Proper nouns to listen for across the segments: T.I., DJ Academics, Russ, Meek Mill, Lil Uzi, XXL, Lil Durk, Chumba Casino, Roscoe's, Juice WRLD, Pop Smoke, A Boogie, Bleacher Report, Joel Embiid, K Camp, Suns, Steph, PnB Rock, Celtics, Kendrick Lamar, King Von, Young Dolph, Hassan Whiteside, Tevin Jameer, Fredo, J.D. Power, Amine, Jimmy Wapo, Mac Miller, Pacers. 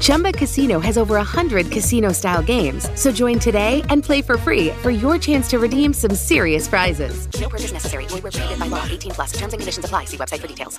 Chumba Casino has over 100 casino-style games. So join today and play for free for your chance to redeem some serious prizes. No purchase necessary. Void where prohibited by law. 18+. Terms and conditions apply. See website for details.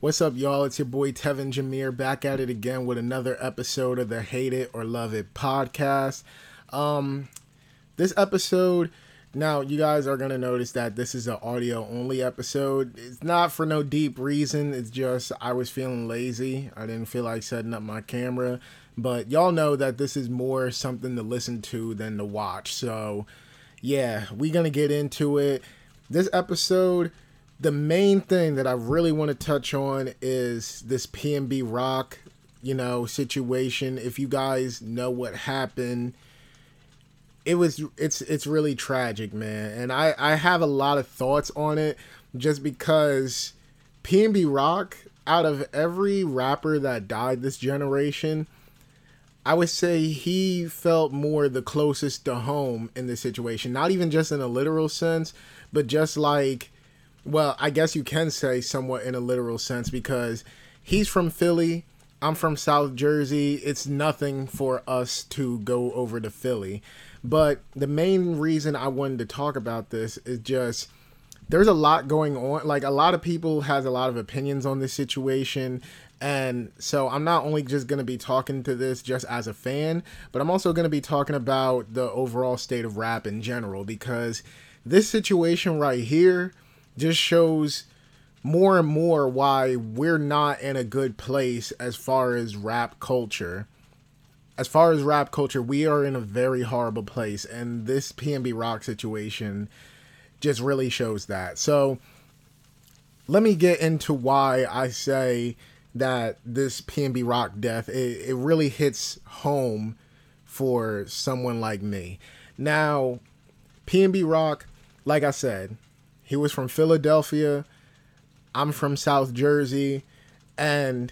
What's up, y'all? It's your boy Tevin Jameer back at it again with another episode of the Hate It or Love It podcast. This episode, now you guys are going to notice that this is an audio only episode. It's not for no deep reason. It's just I was feeling lazy. I didn't feel like setting up my camera. But y'all know that this is more something to listen to than to watch. So yeah, we're going to get into it. This episode, the main thing that I really want to touch on is this PnB Rock, situation. If you guys know what happened, it's really tragic, man. And I have a lot of thoughts on it just because PnB Rock, out of every rapper that died this generation, I would say he felt more the closest to home in this situation. Not even just in a literal sense, but just like, well, I guess you can say somewhat in a literal sense because he's from Philly, I'm from South Jersey. It's nothing for us to go over to Philly. But the main reason I wanted to talk about this is just there's a lot going on. Like, a lot of people has a lot of opinions on this situation. And so I'm not only just going to be talking to this just as a fan, but I'm also going to be talking about the overall state of rap in general because this situation right here just shows more and more why we're not in a good place as far as rap culture. As far as rap culture, we are in a very horrible place, and this PnB Rock situation just really shows that. So let me get into why I say that this PnB Rock death, it really hits home for someone like me. Now, PnB Rock, like I said, he was from Philadelphia, I'm from South Jersey, and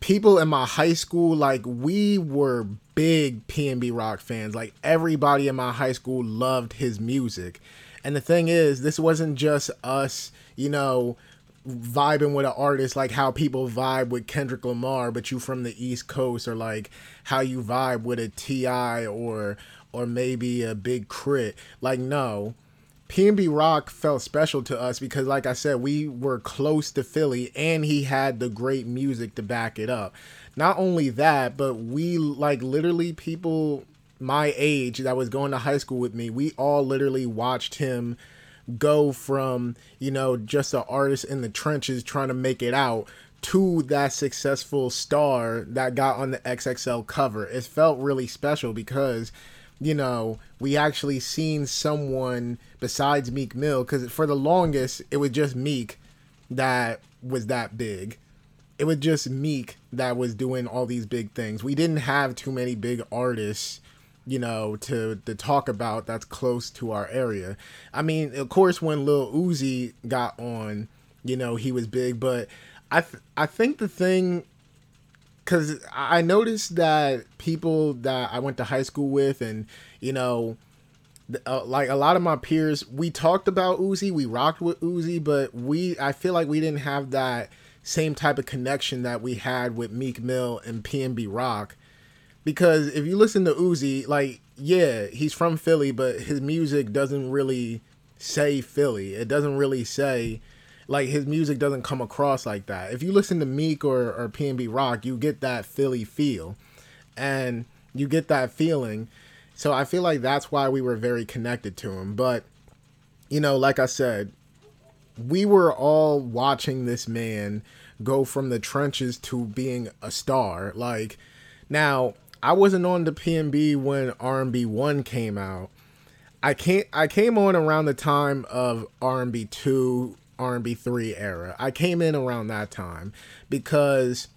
people in my high school, like, we were big PnB Rock fans. Like, everybody in my high school loved his music. And the thing is, this wasn't just us, vibing with an artist like how people vibe with Kendrick Lamar, but you from the East Coast, or like how you vibe with a T.I. or maybe a Big Crit. Like, no. PnB Rock felt special to us because, like I said, we were close to Philly and he had the great music to back it up. Not only that, but we, like, literally people my age that was going to high school with me, we all literally watched him go from, just an artist in the trenches trying to make it out to that successful star that got on the XXL cover. It felt really special because we actually seen someone besides Meek Mill, because for the longest, it was just Meek that was that big. It was just Meek that was doing all these big things. We didn't have too many big artists, to talk about that's close to our area. I mean, of course, when Lil Uzi got on, he was big, but I think the thing, because I noticed that people that I went to high school with and, like a lot of my peers, we talked about Uzi, we rocked with Uzi, but I feel like we didn't have that same type of connection that we had with Meek Mill and PnB Rock. Because if you listen to Uzi, like, yeah, he's from Philly, but his music doesn't really say Philly. It doesn't really say, like, his music doesn't come across like that. If you listen to Meek or PnB Rock, you get that Philly feel. And you get that feeling. So I feel like that's why we were very connected to him. But, you know, like I said, we were all watching this man go from the trenches to being a star. Like, now, I wasn't on the PnB when R&B 1 came out. I came on around the time of R&B 2, R&B 3 era. I came in around that time because,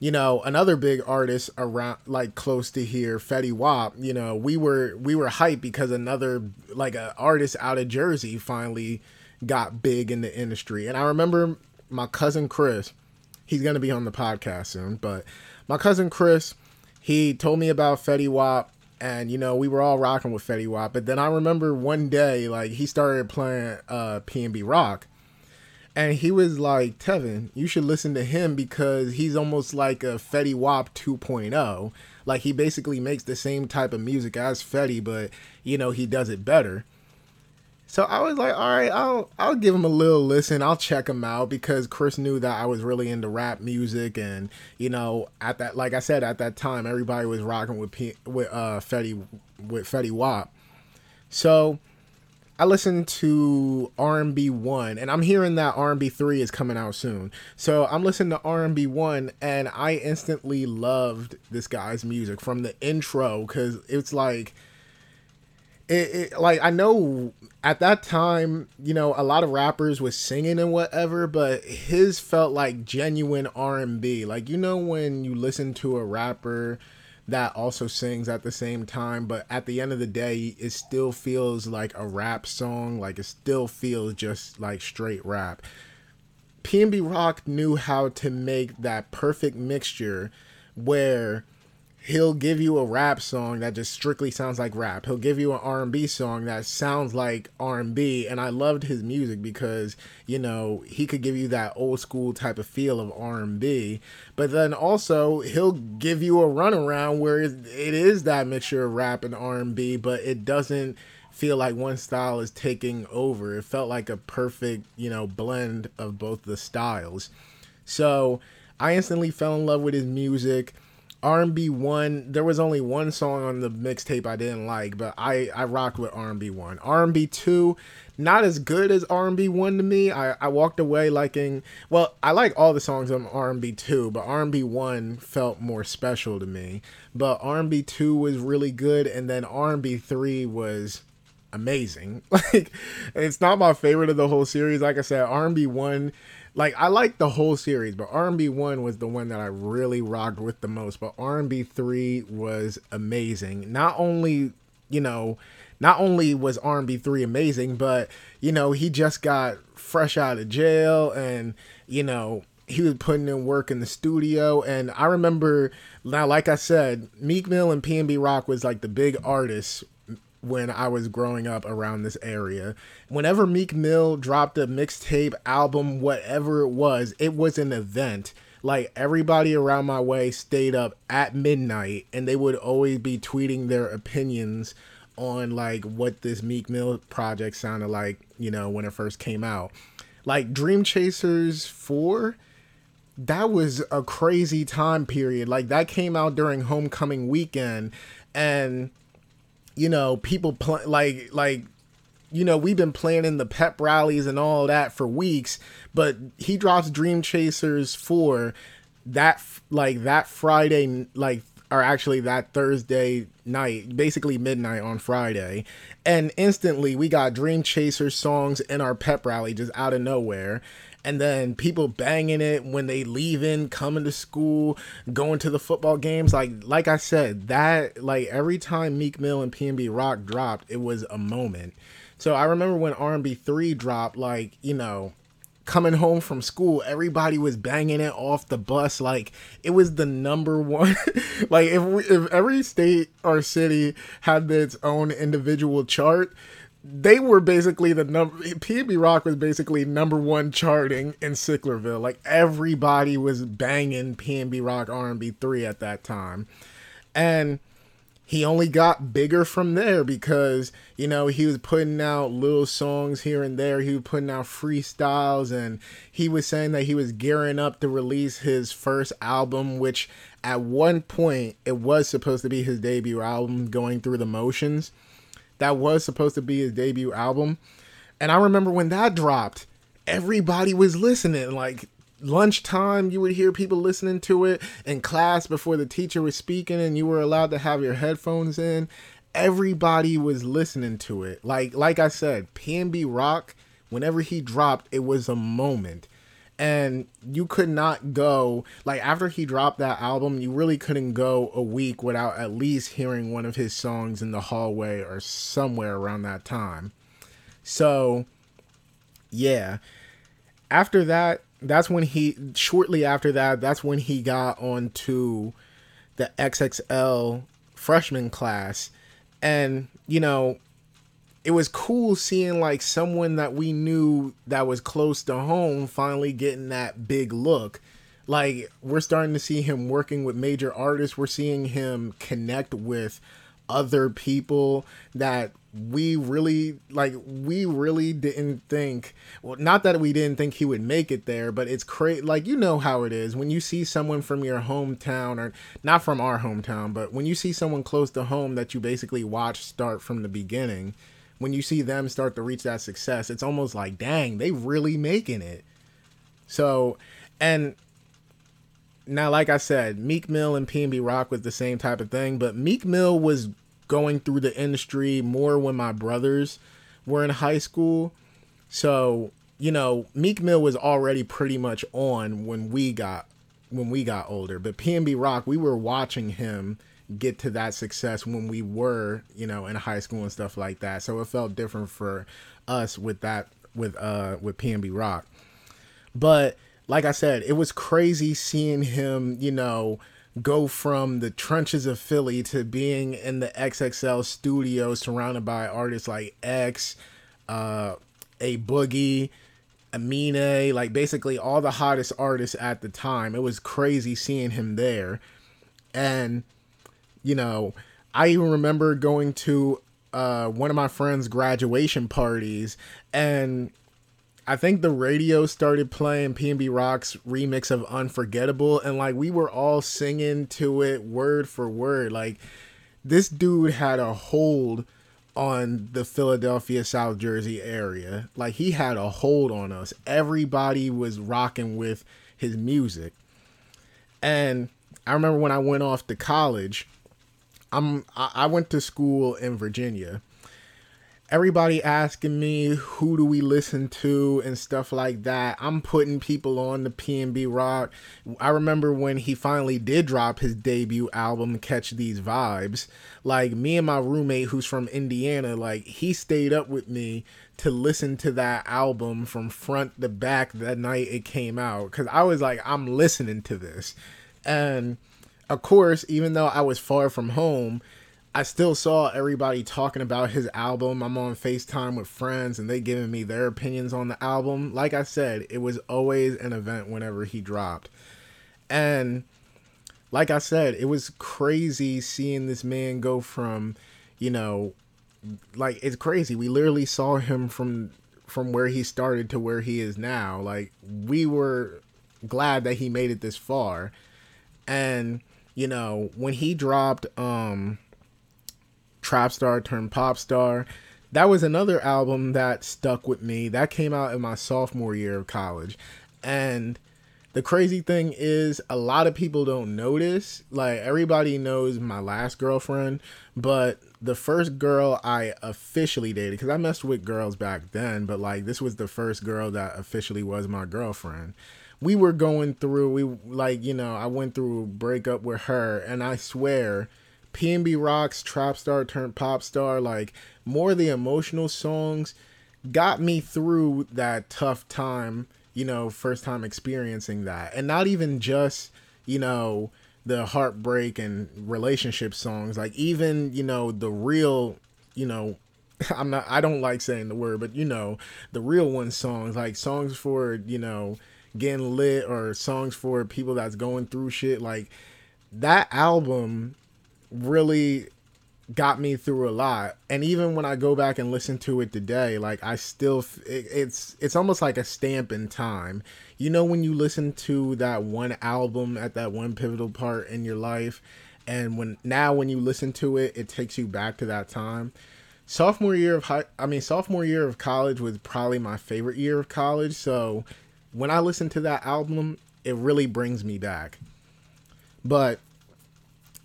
you know, another big artist around, like, close to here, Fetty Wap, you know, we were hyped because another, like, an artist out of Jersey finally got big in the industry. And I remember my cousin Chris, he's going to be on the podcast soon, but my cousin Chris, he told me about Fetty Wap, and, you know, we were all rocking with Fetty Wap. But then I remember one day, like, he started playing PnB Rock, and he was like, Tevin, you should listen to him because he's almost like a Fetty Wap 2.0. Like, he basically makes the same type of music as Fetty, but, you know, he does it better. So I was like, all right, I'll give him a little listen. I'll check him out because Chris knew that I was really into rap music. And, you know, at that, like I said, at that time, everybody was rocking with Fetty Wap. So I listened to R&B 1, and I'm hearing that R&B 3 is coming out soon. So I'm listening to R&B 1, and I instantly loved this guy's music from the intro because it's like, I know at that time, you know, a lot of rappers was singing and whatever, but his felt like genuine R&B. Like, you know, when you listen to a rapper that also sings at the same time, but at the end of the day, it still feels like a rap song. Like, it still feels just like straight rap. PnB Rock knew how to make that perfect mixture where he'll give you a rap song that just strictly sounds like rap. He'll give you an R&B song that sounds like R&B. And I loved his music because, you know, he could give you that old school type of feel of R&B. But then also he'll give you a runaround where it is that mixture of rap and R&B, but it doesn't feel like one style is taking over. It felt like a perfect, you know, blend of both the styles. So I instantly fell in love with his music. R&B 1, there was only one song on the mixtape I didn't like, but I rocked with R&B 1. R&B 2, not as good as R&B 1 to me. I walked away liking, well, I like all the songs on R&B 2, but R&B 1 felt more special to me. But R&B 2 was really good, and then R&B 3 was amazing. Like, it's not my favorite of the whole series. Like I said, R&B 1... Like, I liked the whole series, but R&B 1 was the one that I really rocked with the most. But R&B 3 was amazing. Not only was R&B 3 amazing, but, you know, he just got fresh out of jail and, you know, he was putting in work in the studio. And I remember, now, like I said, Meek Mill and PnB Rock was like the big artists when I was growing up around this area. Whenever Meek Mill dropped a mixtape, album, whatever it was an event. Like, everybody around my way stayed up at midnight, and they would always be tweeting their opinions on, like, what this Meek Mill project sounded like, you know, when it first came out. Like, Dream Chasers 4, that was a crazy time period. Like, that came out during homecoming weekend, and, you know, people like, you know, we've been planning the pep rallies and all that for weeks, but he drops Dream Chasers 4 that Thursday night, basically midnight on Friday. And instantly we got Dream Chasers songs in our pep rally just out of nowhere. And then people banging it when they leaving, coming to school, going to the football games. Like I said, that, like, every time Meek Mill and PnB Rock dropped, it was a moment. So I remember when R&B 3 dropped, like, you know, coming home from school, everybody was banging it off the bus. Like, it was the number one. Like, if every state or city had its own individual chart, they were basically PnB Rock was basically number one charting in Sicklerville. Like, everybody was banging PnB Rock R&B 3 at that time. And he only got bigger from there because, you know, he was putting out little songs here and there. He was putting out freestyles, and he was saying that he was gearing up to release his first album, which at one point it was supposed to be his debut album, Going Through the Motions. That was supposed to be his debut album. And I remember when that dropped, everybody was listening. Like, lunchtime, you would hear people listening to it. In class, before the teacher was speaking and you were allowed to have your headphones in, everybody was listening to it. Like I said, PnB Rock, whenever he dropped, it was a moment. And you could not go, like, after he dropped that album, you really couldn't go a week without at least hearing one of his songs in the hallway or somewhere around that time. So, yeah, after that, shortly after that, that's when he got onto the XXL freshman class. And, you know, it was cool seeing, like, someone that we knew that was close to home finally getting that big look. Like, we're starting to see him working with major artists. We're seeing him connect with other people that we really didn't think, well, not that we didn't think he would make it there, but it's crazy. Like, you know how it is when you see someone from your hometown, or not from our hometown, but when you see someone close to home that you basically watch start from the beginning, when you see them start to reach that success, it's almost like, dang, they really making it. So, and now, like I said, Meek Mill and PnB Rock was the same type of thing, but Meek Mill was going through the industry more when my brothers were in high school. So, you know, Meek Mill was already pretty much on when we got older. But PnB Rock, we were watching him get to that success when we were, you know, in high school and stuff like that. So it felt different for us with that, with PnB Rock. But like I said, it was crazy seeing him, you know, go from the trenches of Philly to being in the XXL studio surrounded by artists like X, A Boogie, Amine, like basically all the hottest artists at the time. It was crazy seeing him there. And, you know, I even remember going to one of my friends' graduation parties, and I think the radio started playing PnB Rock's remix of Unforgettable, and like we were all singing to it word for word. Like, this dude had a hold on the Philadelphia, South Jersey area. Like, he had a hold on us. Everybody was rocking with his music. And I remember when I went off to college, I went to school in Virginia. Everybody asking me, who do we listen to and stuff like that. I'm putting people on the PnB Rock. I remember when he finally did drop his debut album, Catch These Vibes, like me and my roommate who's from Indiana, like he stayed up with me to listen to that album from front to back that night it came out. 'Cause I was like, I'm listening to this. And of course, even though I was far from home, I still saw everybody talking about his album. I'm on FaceTime with friends and they giving me their opinions on the album. Like I said, it was always an event whenever he dropped. And like I said, it was crazy seeing this man go from, you know, like, it's crazy. We literally saw him from where he started to where he is now. Like, we were glad that he made it this far. And, you know, when he dropped Trap Star Turned Pop Star, that was another album that stuck with me. That came out in my sophomore year of college. And the crazy thing is, a lot of people don't notice. Like, everybody knows my last girlfriend, but the first girl I officially dated, because I messed with girls back then, but like this was the first girl that officially was my girlfriend. We were going through, I went through a breakup with her, and I swear PnB Rock's Trap Star Turned Pop Star, like more of the emotional songs, got me through that tough time, you know, first time experiencing that. And not even just, you know, the heartbreak and relationship songs, like even, you know, the real, you know, I don't like saying the word, but you know, the real one songs, like songs for, you know, getting lit or songs for people that's going through shit. Like that album really got me through a lot. And even when I go back and listen to it today, like I still, it's almost like a stamp in time. You know, when you listen to that one album at that one pivotal part in your life, and when you listen to it, it takes you back to that time. Sophomore year of college was probably my favorite year of college. So when I listen to that album, it really brings me back. But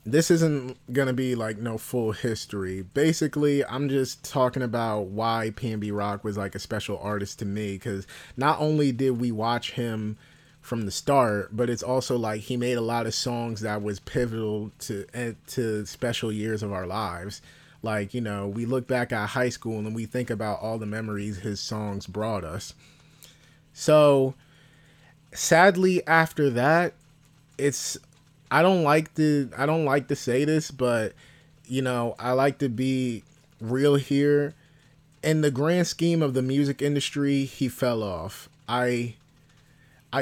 this isn't going to be like no full history. Basically, I'm just talking about why PnB Rock was like a special artist to me, because not only did we watch him from the start, but it's also like he made a lot of songs that was pivotal to special years of our lives. Like, you know, we look back at high school and we think about all the memories his songs brought us. So, sadly, after that, I don't like to say this, but, you know, I like to be real here. In the grand scheme of the music industry, he fell off. I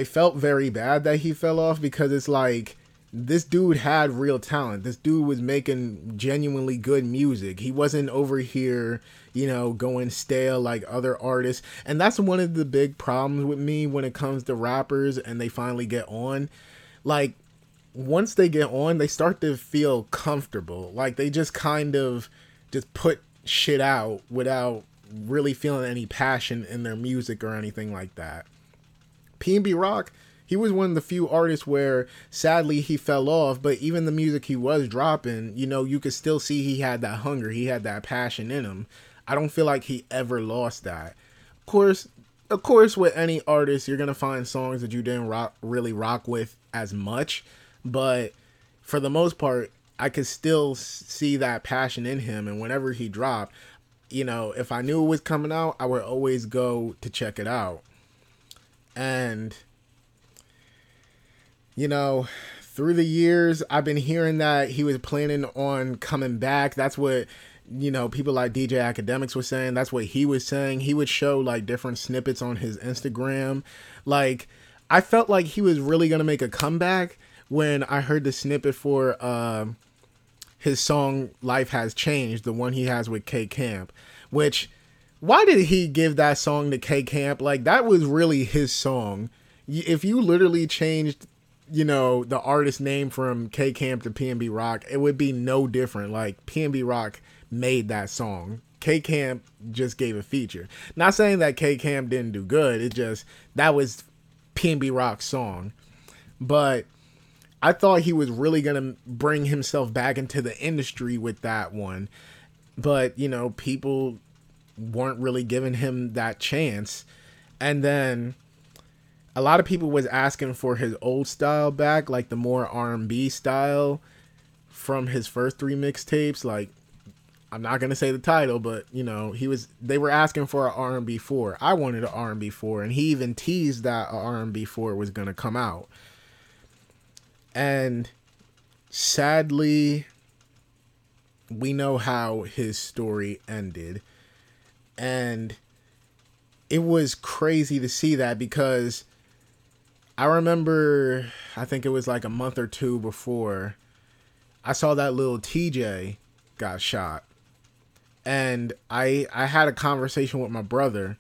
felt very bad that he fell off, because it's like, this dude had real talent. This dude was making genuinely good music. He wasn't over here, you know, going stale like other artists. And that's one of the big problems with me when it comes to rappers and they finally get on. Like, once they get on, they start to feel comfortable. Like, they just kind of just put shit out without really feeling any passion in their music or anything like that. PnB Rock, he was one of the few artists where, sadly, he fell off, but even the music he was dropping, you know, you could still see he had that hunger, he had that passion in him. I don't feel like he ever lost that. Of course, with any artist, you're going to find songs that you didn't really rock with as much, but for the most part, I could still see that passion in him, and whenever he dropped, you know, if I knew it was coming out, I would always go to check it out. And, you know, through the years, I've been hearing that he was planning on coming back. That's what, you know, people like DJ Academics were saying. That's what he was saying. He would show, like, different snippets on his Instagram. Like, I felt like he was really going to make a comeback when I heard the snippet for his song Life Has Changed, the one he has with K Camp, which... why did he give that song to K Camp? Like, that was really his song. If you literally changed, you know, the artist name from K Camp to PnB Rock, it would be no different. Like, PnB Rock made that song. K Camp just gave a feature. Not saying that K Camp didn't do good. It just, that was PnB Rock's song. But I thought he was really going to bring himself back into the industry with that one. But, you know, people weren't really giving him that chance. And then a lot of people was asking for his old style back, like the more R&B style from his first three mixtapes. Like, I'm not going to say the title, but, you know, they were asking for an R&B 4. I wanted an R&B 4, and he even teased that an R&B 4 was going to come out. And sadly, we know how his story ended. And it was crazy to see that, because I remember, I think it was like a month or two before, I saw that little TJ got shot. And I had a conversation with my brother,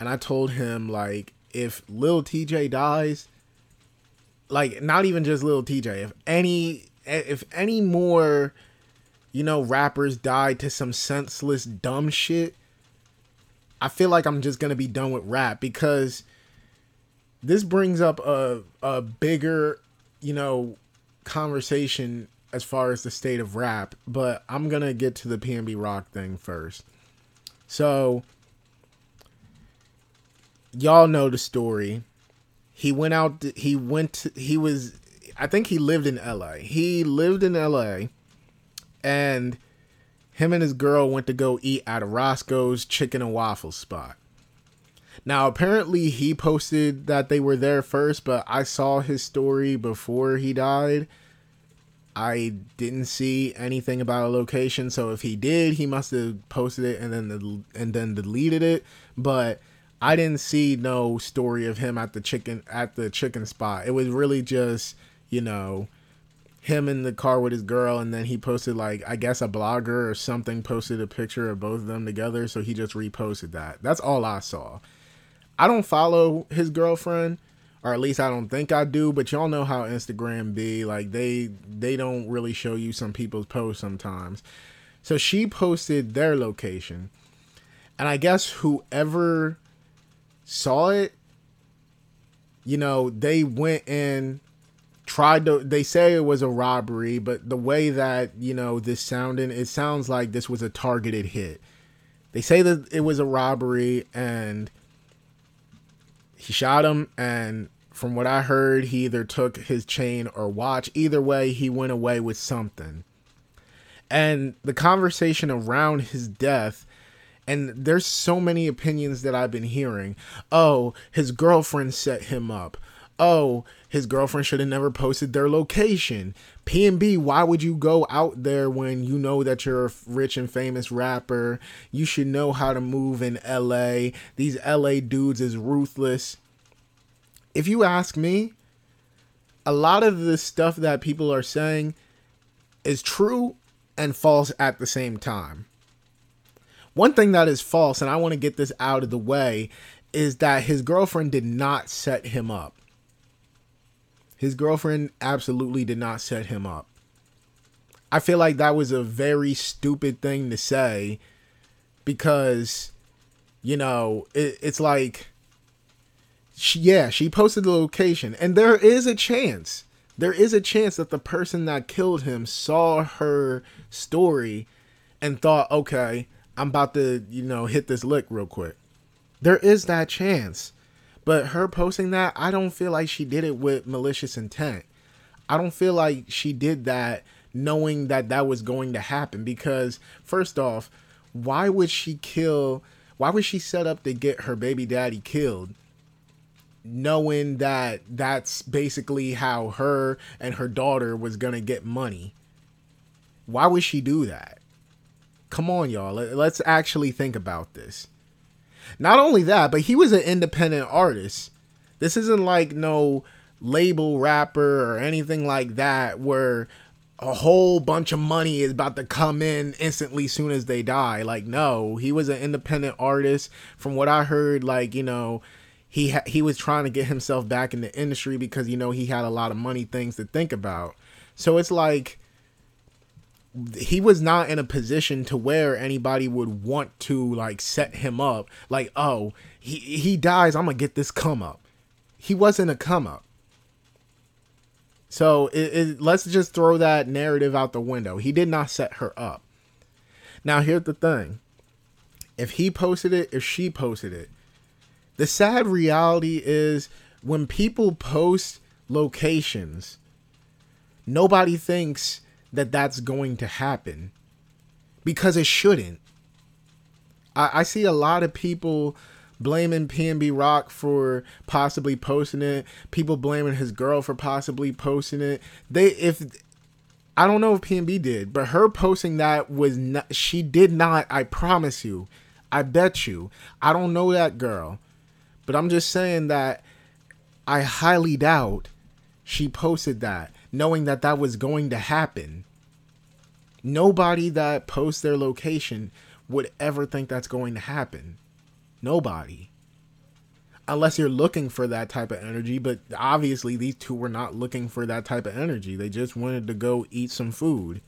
and I told him, like, if Lil TJ dies, like, not even just Lil TJ, if any more, you know, rappers die to some senseless dumb shit, I feel like I'm just going to be done with rap, because this brings up a bigger, you know, conversation as far as the state of rap. But I'm going to get to the PnB Rock thing first. So, y'all know the story. I think he lived in LA. He lived in LA, and him and his girl went to go eat at a Roscoe's chicken and waffle spot. Now, apparently he posted that they were there first, but I saw his story before he died. I didn't see anything about a location, so if he did, he must have posted it and then deleted it. But I didn't see no story of him at the chicken spot. It was really just, you know, him in the car with his girl, and then he posted, like, I guess a blogger or something posted a picture of both of them together, so he just reposted that. That's all I saw. I don't follow his girlfriend, or at least I don't think I do, but y'all know how Instagram be. Like, they don't really show you some people's posts sometimes. So she posted their location, and I guess whoever saw it, you know, they went and tried to, they say it was a robbery, but the way that, you know, this sounded, it sounds like this was a targeted hit. They say that it was a robbery, and he shot him, and from what I heard, he either took his chain or watch. Either way, he went away with something. And the conversation around his death, and there's so many opinions that I've been hearing. Oh, his girlfriend set him up. Oh, his girlfriend should have never posted their location. PnB, why would you go out there when you know that you're a rich and famous rapper? You should know how to move in LA. These LA dudes is ruthless. If you ask me, a lot of the stuff that people are saying is true and false at the same time. One thing that is false, and I want to get this out of the way, is that his girlfriend did not set him up. His girlfriend absolutely did not set him up. I feel like that was a very stupid thing to say because, you know, it's like, she posted the location. And there is a chance. There is a chance that the person that killed him saw her story and thought, okay, I'm about to, you know, hit this lick real quick. There is that chance. But her posting that, I don't feel like she did it with malicious intent. I don't feel like she did that knowing that that was going to happen. Because first off, why would she set up to get her baby daddy killed? Knowing that that's basically how her and her daughter was going to get money. Why would she do that? Come on, y'all. Let's actually think about this. Not only that, but he was an independent artist. This isn't like no label rapper or anything like that where a whole bunch of money is about to come in instantly soon as they die. Like, no, he was an independent artist. From what I heard, like, you know, he was trying to get himself back in the industry because, you know, he had a lot of money things to think about. So it's like he was not in a position to where anybody would want to, like, set him up. Like, oh, he dies, I'm going to get this come up. He wasn't a come up. So let's just throw that narrative out the window. He did not set her up. Now, here's the thing. If he posted it, if she posted it, the sad reality is when people post locations, nobody thinks that that's going to happen because it shouldn't. I see a lot of people blaming PnB Rock for possibly posting it. People blaming his girl for possibly posting it. I don't know if PnB did, but her posting that was not, she did not, I promise you, I bet you, I don't know that girl, but I'm just saying that I highly doubt she posted that, knowing that that was going to happen. Nobody that posts their location would ever think that's going to happen. Nobody. Unless you're looking for that type of energy, but obviously these two were not looking for that type of energy. They just wanted to go eat some food.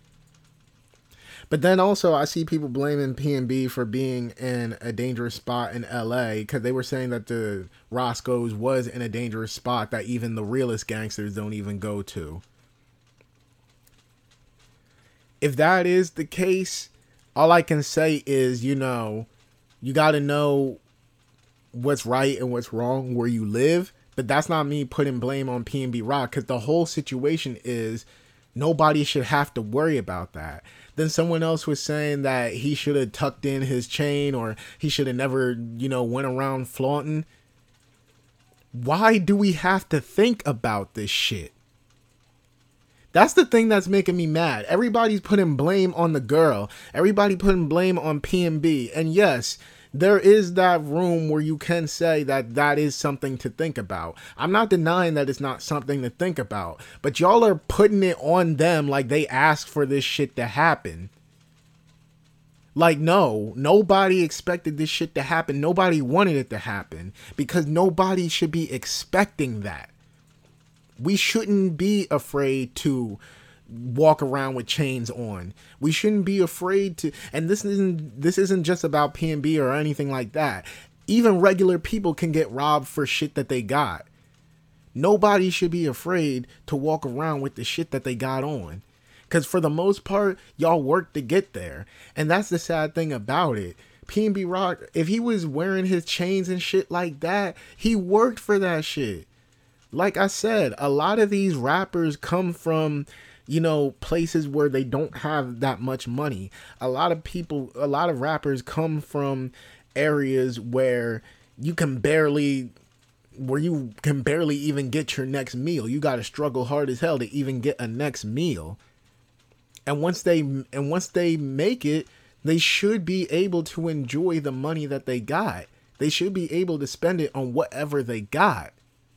But then also I see people blaming PnB for being in a dangerous spot in LA because they were saying that the Roscoe's was in a dangerous spot that even the realest gangsters don't even go to. If that is the case, all I can say is, you know, you got to know what's right and what's wrong where you live. But that's not me putting blame on PnB Rock because the whole situation is nobody should have to worry about that. Then someone else was saying that he should have tucked in his chain or he should have never, you know, went around flaunting. Why do we have to think about this shit? That's the thing that's making me mad. Everybody's putting blame on the girl. Everybody putting blame on PnB. And yes, there is that room where you can say that that is something to think about. I'm not denying that it's not something to think about, but y'all are putting it on them like they asked for this shit to happen. Like, no, nobody expected this shit to happen. Nobody wanted it to happen because nobody should be expecting that. We shouldn't be afraid to walk around with chains on. We shouldn't be afraid to, and this isn't just about PnB or anything like that. Even regular people can get robbed for shit that they got. Nobody should be afraid to walk around with the shit that they got on. Because for the most part, y'all work to get there. And that's the sad thing about it. PnB Rock, if he was wearing his chains and shit like that, he worked for that shit. Like I said, a lot of these rappers come from, you know, places where they don't have that much money. A lot of rappers come from areas where you can barely even get your next meal. You got to struggle hard as hell to even get a next meal. And once they make it, they should be able to enjoy the money that they got. They should be able to spend it on whatever they got.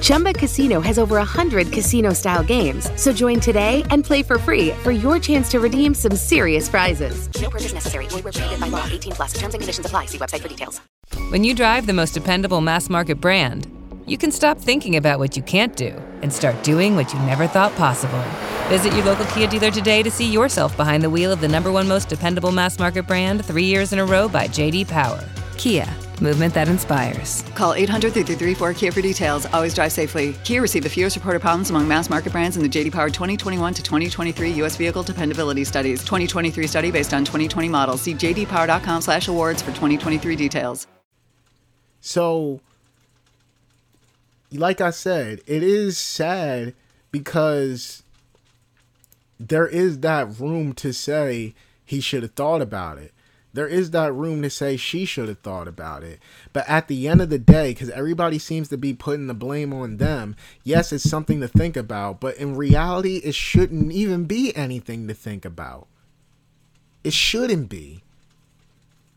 Chumba Casino has over 100 casino-style games. So join today and play for free for your chance to redeem some serious prizes. No purchase necessary. Void where prohibited by law. 18+. Terms and conditions apply. See website for details. When you drive the most dependable mass-market brand, you can stop thinking about what you can't do and start doing what you never thought possible. Visit your local Kia dealer today to see yourself behind the wheel of the #1 most dependable mass-market brand 3 years in a row by J.D. Power. Kia. Movement that inspires. Call 800-334-KIA for details. Always drive safely. Kia received the fewest reported problems among mass market brands in the J.D. Power 2021 to 2023 U.S. Vehicle Dependability Studies. 2023 study based on 2020 models. See jdpower.com/awards for 2023 details. So, like I said, it is sad because there is that room to say he should have thought about it. There is that room to say she should have thought about it. But at the end of the day, because everybody seems to be putting the blame on them, yes, it's something to think about, but in reality, it shouldn't even be anything to think about. It shouldn't be.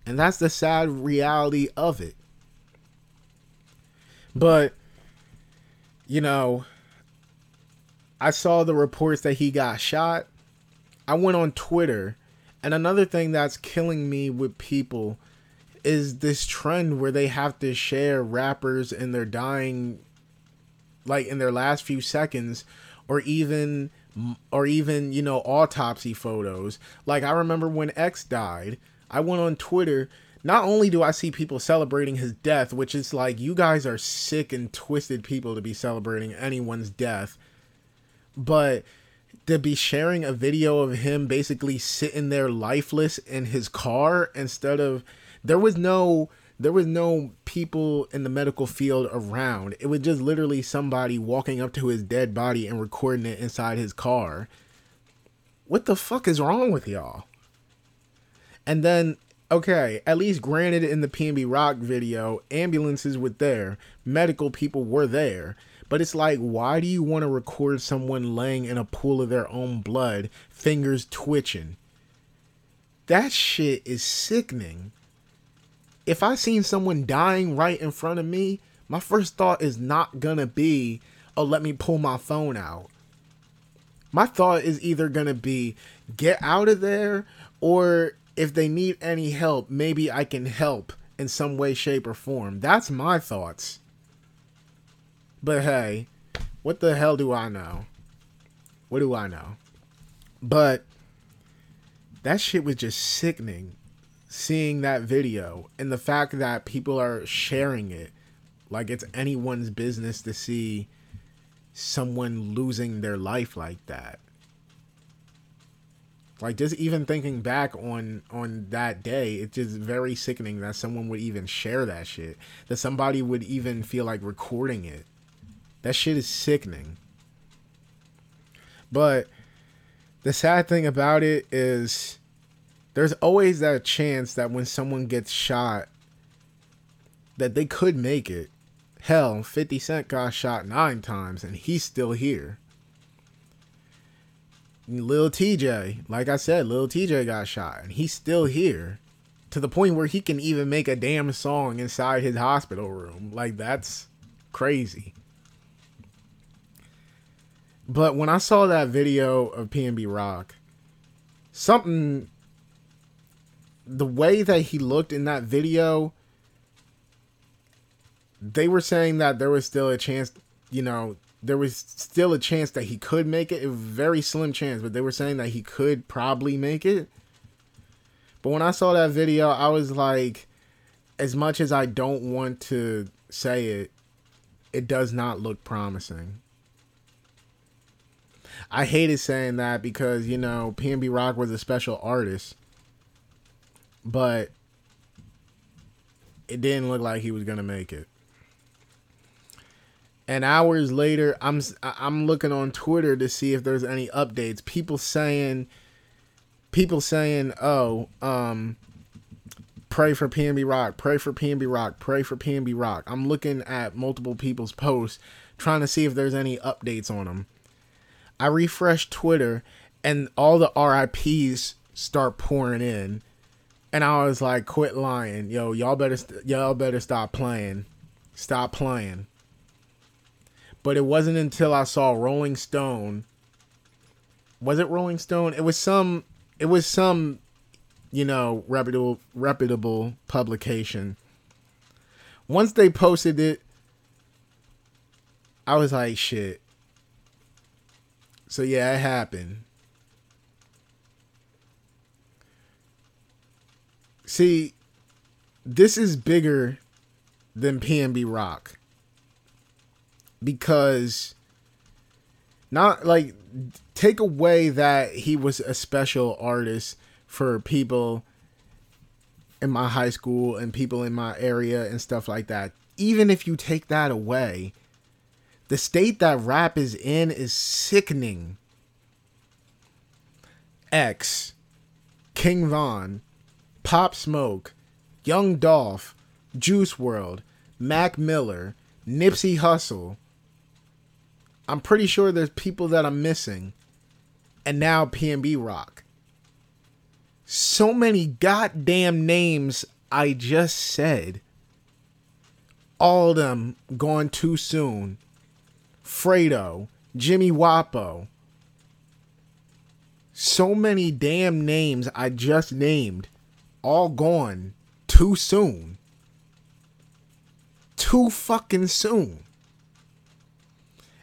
And that's the sad reality of it. But, you know, I saw the reports that he got shot. I went on Twitter. And another thing that's killing me with people is this trend where they have to share rappers in their dying, like in their last few seconds, or even, you know, autopsy photos. Like I remember when X died, I went on Twitter. Not only do I see people celebrating his death, which is like, you guys are sick and twisted people to be celebrating anyone's death, but to be sharing a video of him basically sitting there lifeless in his car instead of, there was no people in the medical field around. It was just literally somebody walking up to his dead body and recording it inside his car. What the fuck is wrong with y'all? And then, okay, at least granted, in the PnB Rock video, ambulances were there, medical people were there. But it's like, why do you want to record someone laying in a pool of their own blood, fingers twitching? That shit is sickening. If I seen someone dying right in front of me, my first thought is not gonna be, oh, let me pull my phone out. My thought is either gonna be, get out of there, or if they need any help, maybe I can help in some way, shape, or form. That's my thoughts. But hey, what the hell do I know? What do I know? But that shit was just sickening, seeing that video and the fact that people are sharing it like it's anyone's business to see someone losing their life like that. Like, just even thinking back on that day, it's just very sickening that someone would even share that shit, that somebody would even feel like recording it. That shit is sickening. But The sad thing about it is there's always that chance that when someone gets shot that they could make it. Hell, 50 Cent got shot 9 times and he's still here. Lil TJ, like I said, Lil TJ got shot and he's still here, to the point where he can even make a damn song inside his hospital room. Like, that's crazy. But when I saw that video of PnB Rock, something, the way that he looked in that video, they were saying that there was still a chance, you know, there was still a chance that he could make it. It was a very slim chance, but they were saying that he could probably make it. But when I saw that video, I was like, as much as I don't want to say it, it does not look promising. I hated saying that because, you know, PnB Rock was a special artist, but it didn't look like he was going to make it. And hours later, I'm looking on Twitter to see if there's any updates. People saying, "Oh, pray for PnB Rock, pray for PnB Rock, pray for PnB Rock." I'm looking at multiple people's posts trying to see if there's any updates on them. I refresh Twitter and all the RIPs start pouring in. And I was like, "Quit lying. Yo, y'all better stop playing. Stop playing." But it wasn't until I saw Rolling Stone. Was it Rolling Stone? It was some, you know, reputable publication. Once they posted it, I was like, shit. So yeah, it happened. See, this is bigger than PnB Rock, because not like, take away that he was a special artist for people in my high school and people in my area and stuff like that. Even if you take that away, the state that rap is in is sickening. X, King Von, Pop Smoke, Young Dolph, Juice WRLD, Mac Miller, Nipsey Hussle. I'm pretty sure there's people that I'm missing. And now PnB Rock. So many goddamn names I just said. All of them gone too soon. Fredo, Jimmy Wapo. So many damn names I just named. All gone too soon. Too fucking soon.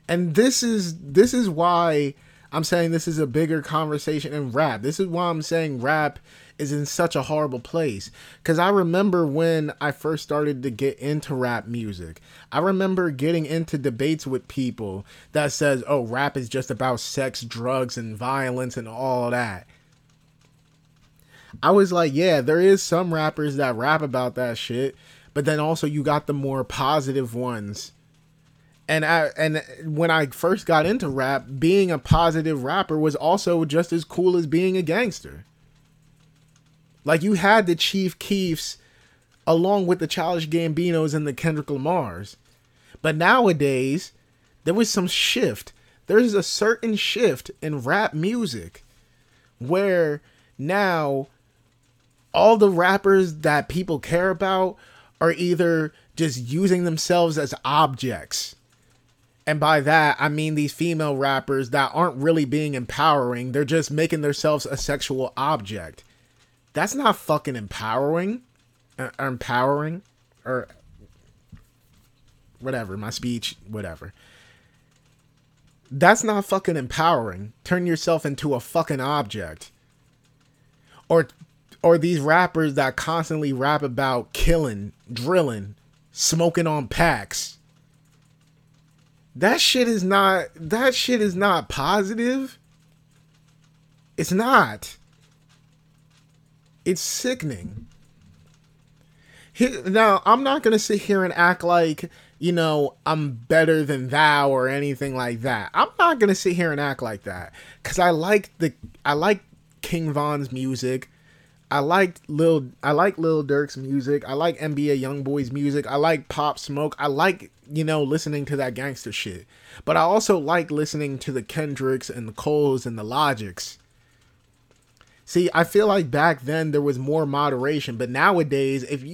And this is why I'm saying this is a bigger conversation in rap. This is why I'm saying rap is in such a horrible place. Because I remember when I first started to get into rap music, I remember getting into debates with people that says, "Oh, rap is just about sex, drugs, and violence and all that." I was like, yeah, there is some rappers that rap about that shit, but then also you got the more positive ones. And when I first got into rap, being a positive rapper was also just as cool as being a gangster. Like, you had the Chief Keefs along with the Childish Gambinos and the Kendrick Lamars. But nowadays, there was some shift. There's a certain shift in rap music where now all the rappers that people care about are either just using themselves as objects. And by that, I mean these female rappers that aren't really being empowering. They're just making themselves a sexual object. That's not fucking empowering. Empowering. Or whatever. My speech. Whatever. That's not fucking empowering. Turn yourself into a fucking object. Or these rappers that constantly rap about killing, drilling, smoking on packs. That shit is not positive. It's not. It's sickening. Now, I'm not going to sit here and act like, you know, I'm better than thou or anything like that. I'm not going to sit here and act like that, because I like King Von's music. I like Lil Durk's music. I like NBA Youngboy's music. I like Pop Smoke. I like, you know, listening to that gangster shit. But I also like listening to the Kendricks and the Coles and the Logics. See, I feel like back then there was more moderation, but nowadays if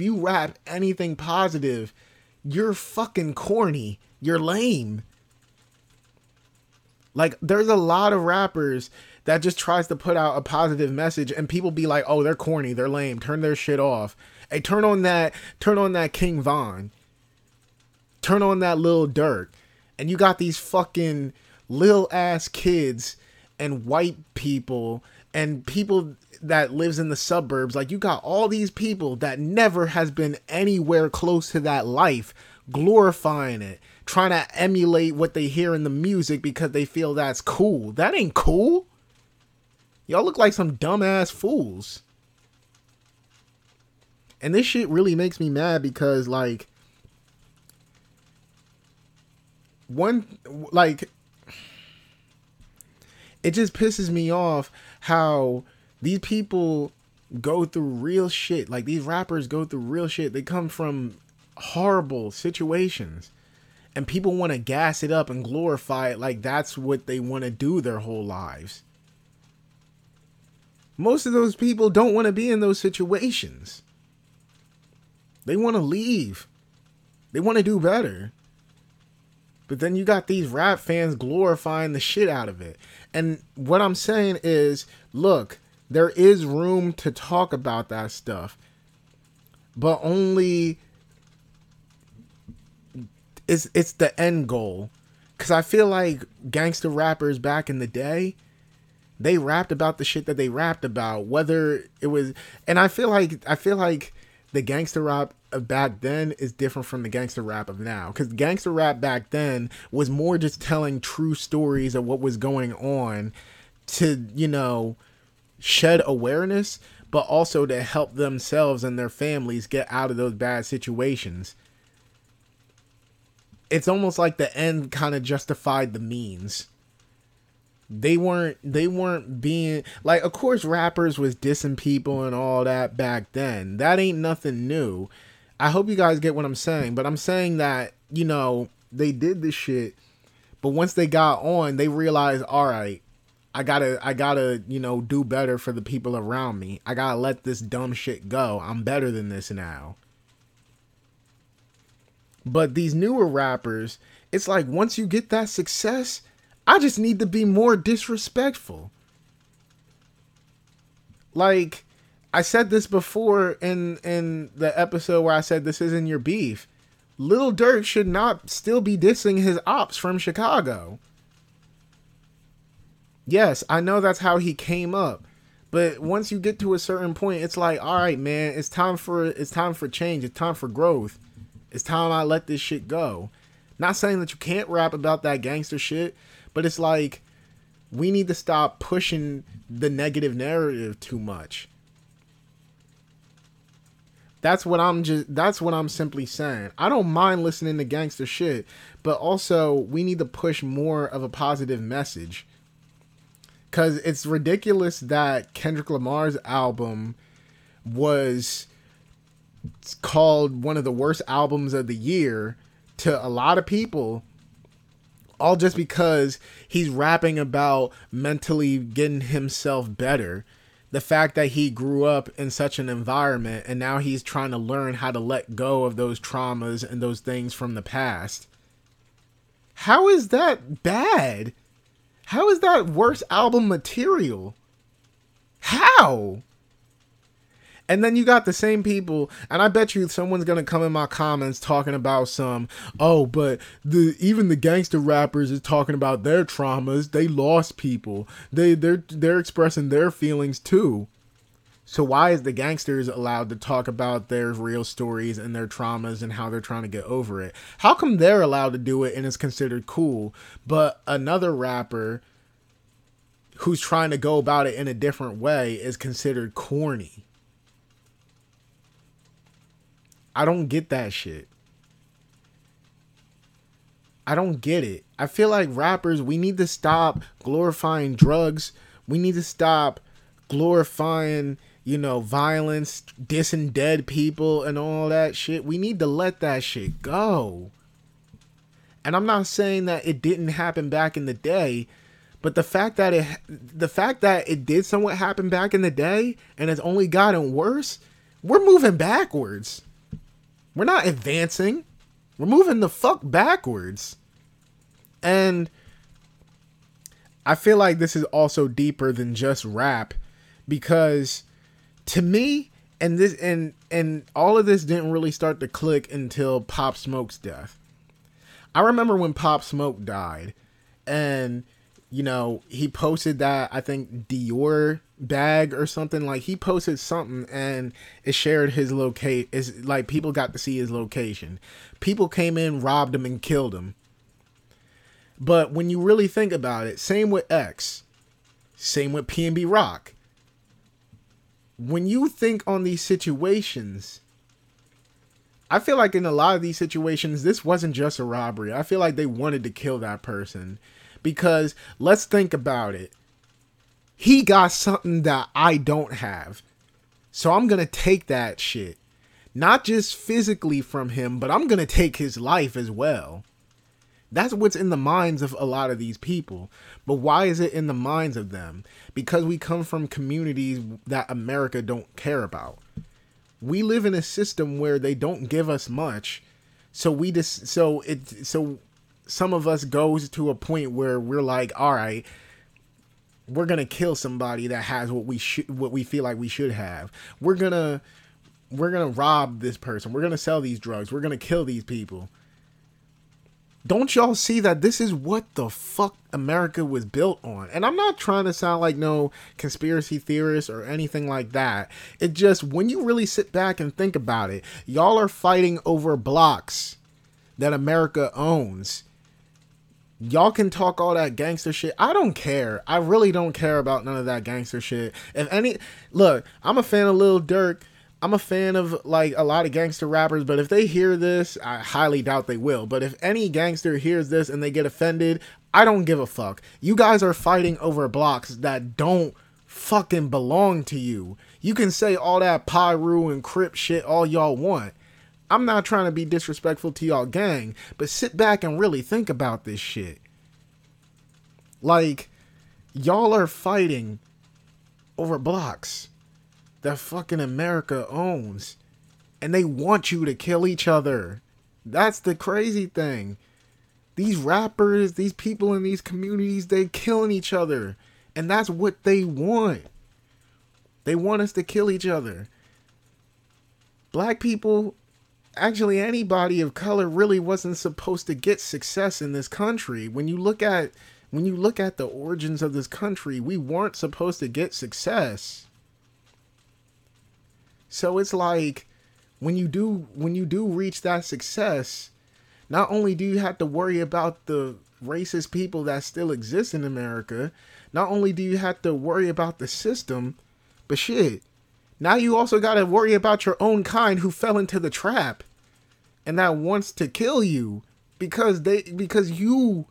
you rap anything positive, you're fucking corny. You're lame. Like, there's a lot of rappers that just tries to put out a positive message, and people be like, oh, they're corny, they're lame, turn their shit off. Hey, turn on that King Von. Turn on that Lil Durk. And you got these fucking lil ass kids and white people and people that lives in the suburbs. Like, you got all these people that never has been anywhere close to that life glorifying it, trying to emulate what they hear in the music because they feel that's cool. That ain't cool. Y'all look like some dumbass fools. And this shit really makes me mad because, like, it just pisses me off how these people go through real shit. Like, these rappers go through real shit. They come from horrible situations, and people want to gas it up and glorify it like that's what they want to do their whole lives. Most of those people don't want to be in those situations. They want to leave. They want to do better. But then you got these rap fans glorifying the shit out of it. And what I'm saying is, look, there is room to talk about that stuff. But only it's the end goal. Because I feel like gangster rappers back in the day, they rapped about the shit that they rapped about, whether it was, and I feel like the gangster rap of back then is different from the gangster rap of now, because gangster rap back then was more just telling true stories of what was going on to, you know, shed awareness, but also to help themselves and their families get out of those bad situations. It's almost like the end kind of justified the means. They weren't being like, of course rappers was dissing people and all that back then. That ain't nothing new. I hope you guys get what I'm saying, but I'm saying that, you know, they did this shit, but once they got on, they realized, all right, I gotta, you know, do better for the people around me. I gotta let this dumb shit go. I'm better than this now. But these newer rappers, it's like, once you get that success, I just need to be more disrespectful. Like, I said this before in the episode where I said this isn't your beef. Lil Durk should not still be dissing his ops from Chicago. Yes, I know that's how he came up. But once you get to a certain point, it's like, all right, man, it's time for change. It's time for growth. It's time I let this shit go. Not saying that you can't rap about that gangster shit, but it's like, we need to stop pushing the negative narrative too much. That's what I'm simply saying. I don't mind listening to gangster shit, but also we need to push more of a positive message. Cause it's ridiculous that Kendrick Lamar's album was called one of the worst albums of the year to a lot of people, all just because he's rapping about mentally getting himself better. The fact that he grew up in such an environment and now he's trying to learn how to let go of those traumas and those things from the past. How is that bad? How is that worse album material? How? And then you got the same people, and I bet you someone's going to come in my comments talking about some, oh, but even the gangster rappers is talking about their traumas. They lost people. They're expressing their feelings too. So why is the gangsters allowed to talk about their real stories and their traumas and how they're trying to get over it? How come they're allowed to do it and it's considered cool, but another rapper who's trying to go about it in a different way is considered corny? I don't get that shit. I don't get it. I feel like rappers, we need to stop glorifying drugs. We need to stop glorifying, you know, violence, dissing dead people and all that shit. We need to let that shit go. And I'm not saying that it didn't happen back in the day, but the fact that it did somewhat happen back in the day and it's only gotten worse, we're moving backwards. We're not advancing. We're moving the fuck backwards. And I feel like this is also deeper than just rap, because to me, and all of this didn't really start to click until Pop Smoke's death. I remember when Pop Smoke died, and you know, he posted that, I think, Dior bag or something. Like, he posted something and it shared his location. It's like people got to see his location. People came in, robbed him, and killed him. But when you really think about it, same with X, same with PnB Rock. When you think on these situations, I feel like in a lot of these situations, this wasn't just a robbery. I feel like they wanted to kill that person, because let's think about it. He got something that I don't have, so I'm going to take that shit, not just physically from him, but I'm going to take his life as well. That's what's in the minds of a lot of these people. But why is it in the minds of them? Because we come from communities that America don't care about. We live in a system where they don't give us much. So some of us goes to a point where we're like, all right, we're going to kill somebody that has what we feel like we should have. We're going to rob this person. We're going to sell these drugs. We're going to kill these people. Don't y'all see that this is what the fuck America was built on? And I'm not trying to sound like no conspiracy theorist or anything like that. It just, when you really sit back and think about it, y'all are fighting over blocks that America owns. Y'all can talk all that gangster shit. I don't care. I really don't care about none of that gangster shit. Look, I'm a fan of Lil Durk. I'm a fan of like a lot of gangster rappers, but if they hear this, I highly doubt they will. But if any gangster hears this and they get offended, I don't give a fuck. You guys are fighting over blocks that don't fucking belong to you. You can say all that Pyru and Crip shit all y'all want. I'm not trying to be disrespectful to y'all gang, but sit back and really think about this shit. Like, y'all are fighting over blocks that fucking America owns, and they want you to kill each other. That's the crazy thing. These rappers, these people in these communities, they killing each other, and that's what they want. They want us to kill each other. Black people, actually anybody of color, really wasn't supposed to get success in this country. When you look at the origins of this country, we weren't supposed to get success. So it's like, when you do reach that success, not only do you have to worry about the racist people that still exist in America, not only do you have to worry about the system, but shit, now you also got to worry about your own kind who fell into the trap and that wants to kill you because you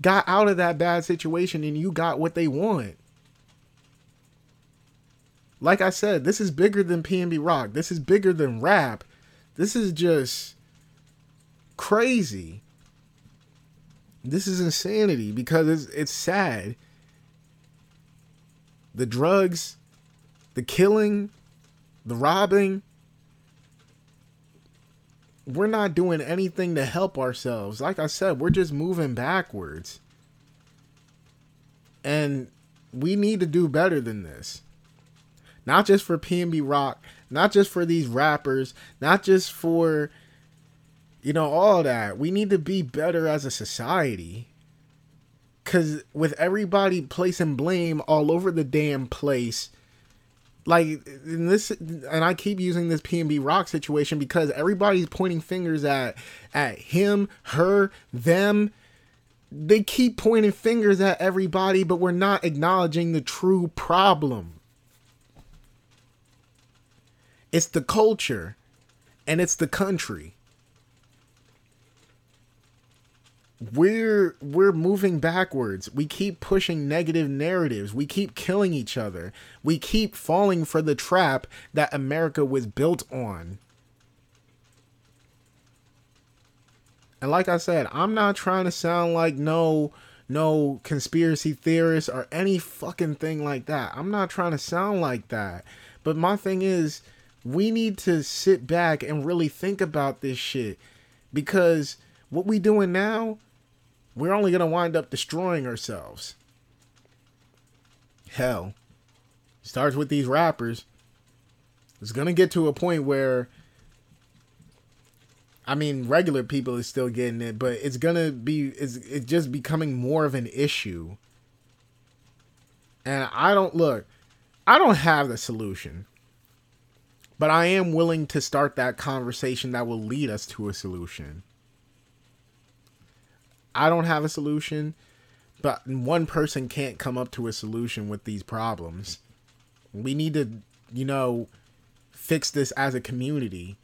got out of that bad situation and you got what they want. Like I said, this is bigger than PnB Rock. This is bigger than rap. This is just crazy. This is insanity, because it's sad. The drugs, the killing, the robbing. We're not doing anything to help ourselves. Like I said, we're just moving backwards. And we need to do better than this. Not just for PnB Rock, not just for these rappers, not just for, you know, all that. We need to be better as a society. Because with everybody placing blame all over the damn place, like in this, and I keep using this PnB Rock situation because everybody's pointing fingers at him, her, them. They keep pointing fingers at everybody, but we're not acknowledging the true problem. It's the culture, and it's the country. we're moving backwards. We keep pushing negative narratives. We keep killing each other. We keep falling for the trap that America was built on. And like I said, I'm not trying to sound like no conspiracy theorist or any fucking thing like that. I'm not trying to sound like that. But my thing is, we need to sit back and really think about this shit, because what we doing now, we're only going to wind up destroying ourselves. Hell, it starts with these rappers. It's going to get to a point where, I mean, regular people is still getting it, but it's going to be, it's just becoming more of an issue. And I don't have the solution, but I am willing to start that conversation that will lead us to a solution. I don't have a solution, but one person can't come up to a solution with these problems. We need to, fix this as a community.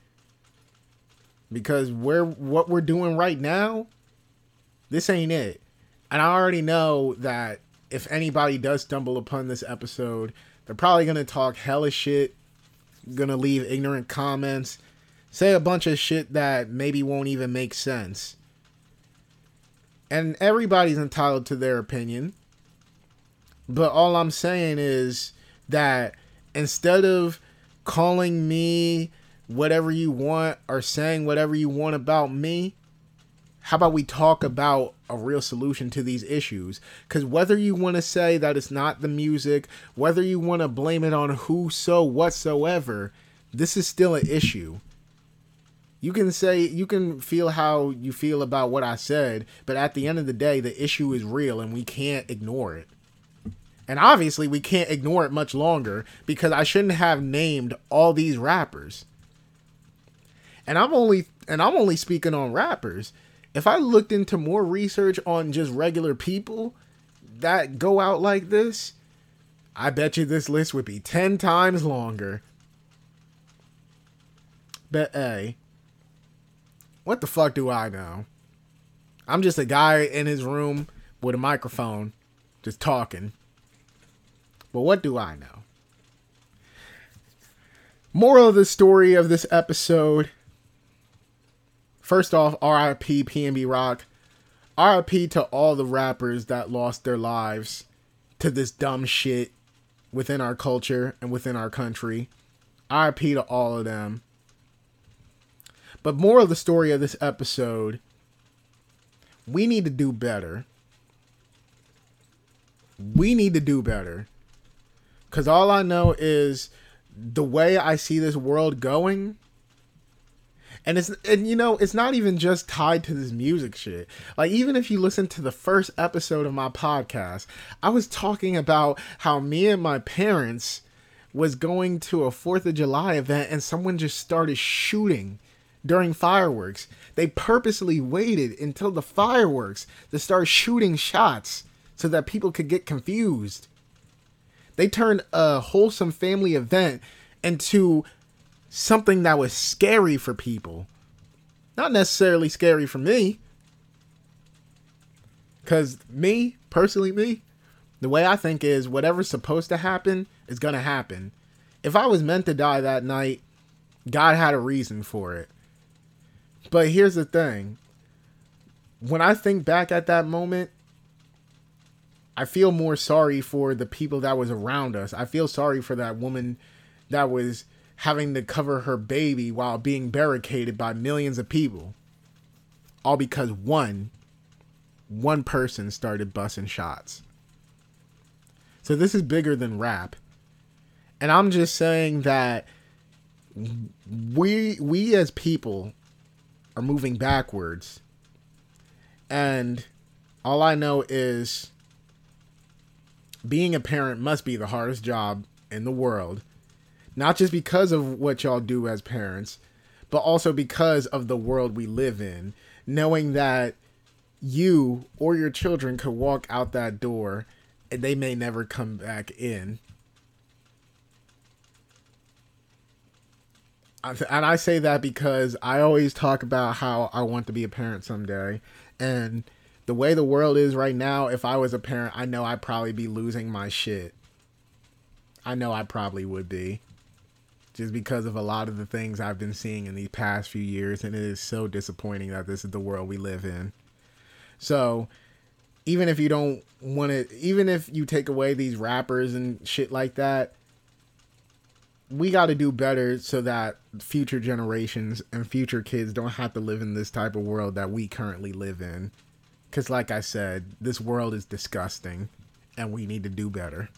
Because what we're doing right now, this ain't it. And I already know that if anybody does stumble upon this episode, they're probably going to talk hella shit, going to leave ignorant comments, say a bunch of shit that maybe won't even make sense. And everybody's entitled to their opinion. But all I'm saying is that instead of calling me whatever you want or saying whatever you want about me, how about we talk about a real solution to these issues? Because whether you want to say that it's not the music, whether you want to blame it on who, so whatsoever, this is still an issue. You can feel how you feel about what I said, but at the end of the day, the issue is real and we can't ignore it. And obviously we can't ignore it much longer, because I shouldn't have named all these rappers. And I'm only speaking on rappers. If I looked into more research on just regular people that go out like this, I bet you this list would be 10 times longer. But hey, what the fuck do I know? I'm just a guy in his room with a microphone, just talking. But what do I know? Moral of the story of this episode. First off, RIP PnB Rock. RIP to all the rappers that lost their lives to this dumb shit within our culture and within our country. RIP to all of them. But moral of the story of this episode, we need to do better. We need to do better. Because all I know is the way I see this world going. And it's not even just tied to this music shit. Like, even if you listen to the first episode of my podcast, I was talking about how me and my parents was going to a 4th of July event and someone just started shooting during fireworks. They purposely waited until the fireworks to start shooting shots so that people could get confused. They turned a wholesome family event into something that was scary for people. Not necessarily scary for me, because me personally, the way I think is whatever's supposed to happen is gonna happen. If I was meant to die that night, God had a reason for it. But here's the thing, when I think back at that moment, I feel more sorry for the people that was around us. I feel sorry for that woman that was having to cover her baby while being barricaded by millions of people, all because one person started busting shots. So this is bigger than rap. And I'm just saying that we as people are moving backwards. And all I know is being a parent must be the hardest job in the world. Not just because of what y'all do as parents, but also because of the world we live in. Knowing that you or your children could walk out that door and they may never come back in. And I say that because I always talk about how I want to be a parent someday. And the way the world is right now, if I was a parent, I know I'd probably be losing my shit. I know I probably would be. Just because of a lot of the things I've been seeing in these past few years, and it is so disappointing that this is the world we live in. So, even if you don't want to, even if you take away these rappers and shit like that, we got to do better so that future generations and future kids don't have to live in this type of world that we currently live in. Because like I said, this world is disgusting and we need to do better.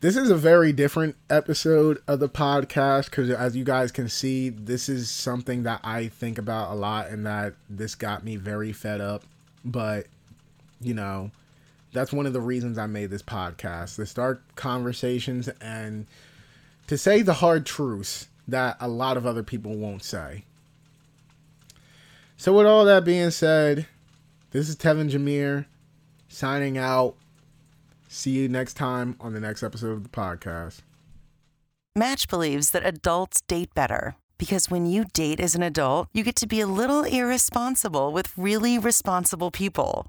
This is a very different episode of the podcast because, as you guys can see, this is something that I think about a lot and that this got me very fed up. But, you know, that's one of the reasons I made this podcast, to start conversations and to say the hard truths that a lot of other people won't say. So with all that being said, this is Tevin Jameer signing out. See you next time on the next episode of the podcast. Match believes that adults date better because when you date as an adult, you get to be a little irresponsible with really responsible people.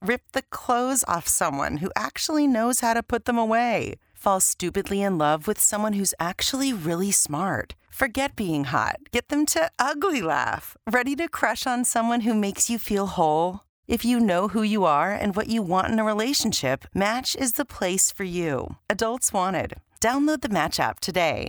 Rip the clothes off someone who actually knows how to put them away. Fall stupidly in love with someone who's actually really smart. Forget being hot. Get them to ugly laugh. Ready to crush on someone who makes you feel whole? If you know who you are and what you want in a relationship, Match is the place for you. Adults wanted. Download the Match app today.